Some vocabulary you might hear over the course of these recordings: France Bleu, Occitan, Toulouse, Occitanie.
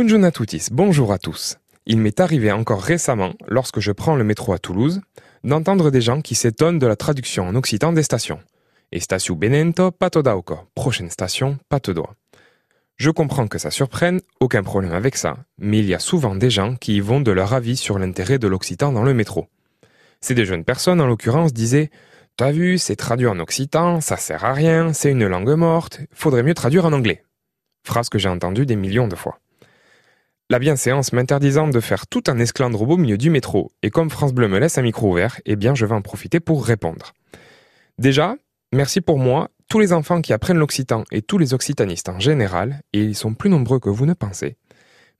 Bonjour à tous, bonjour à tous. Il m'est arrivé encore récemment, lorsque je prends le métro à Toulouse, d'entendre des gens qui s'étonnent de la traduction en occitan des stations. Estaciu Benento, pato dauco. Prochaine station, pato doa. Je comprends que ça surprenne, aucun problème avec ça, mais il y a souvent des gens qui y vont de leur avis sur l'intérêt de l'occitan dans le métro. Ces deux jeunes personnes, en l'occurrence, disaient « T'as vu, c'est traduit en occitan, ça sert à rien, c'est une langue morte, faudrait mieux traduire en anglais. » Phrase que j'ai entendue des millions de fois. La bienséance m'interdisant de faire tout un esclandre au milieu du métro, et comme France Bleu me laisse un micro ouvert, eh bien je vais en profiter pour répondre. Déjà, merci pour moi, tous les enfants qui apprennent l'occitan et tous les occitanistes en général, et ils sont plus nombreux que vous ne pensez.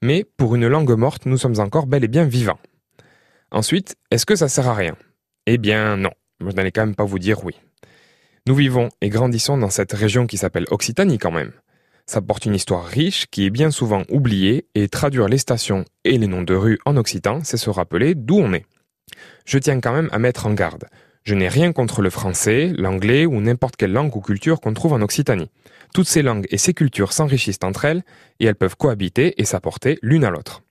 Mais pour une langue morte, nous sommes encore bel et bien vivants. Ensuite, est-ce que ça sert à rien ? Eh bien non, je n'allais quand même pas vous dire oui. Nous vivons et grandissons dans cette région qui s'appelle Occitanie quand même. Ça porte une histoire riche qui est bien souvent oubliée et traduire les stations et les noms de rues en occitan, c'est se rappeler d'où on est. Je tiens quand même à mettre en garde. Je n'ai rien contre le français, l'anglais ou n'importe quelle langue ou culture qu'on trouve en Occitanie. Toutes ces langues et ces cultures s'enrichissent entre elles et elles peuvent cohabiter et s'apporter l'une à l'autre.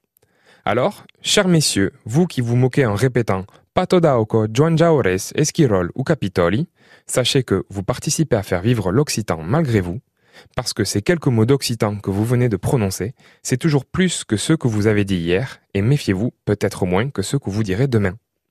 Alors, chers messieurs, vous qui vous moquez en répétant « Pato Dauco, Joanjaores, Esquirol ou Capitoli », sachez que vous participez à faire vivre l'occitan malgré vous, parce que ces quelques mots d'occitan que vous venez de prononcer, c'est toujours plus que ceux que vous avez dit hier, et méfiez-vous peut-être moins que ceux que vous direz demain.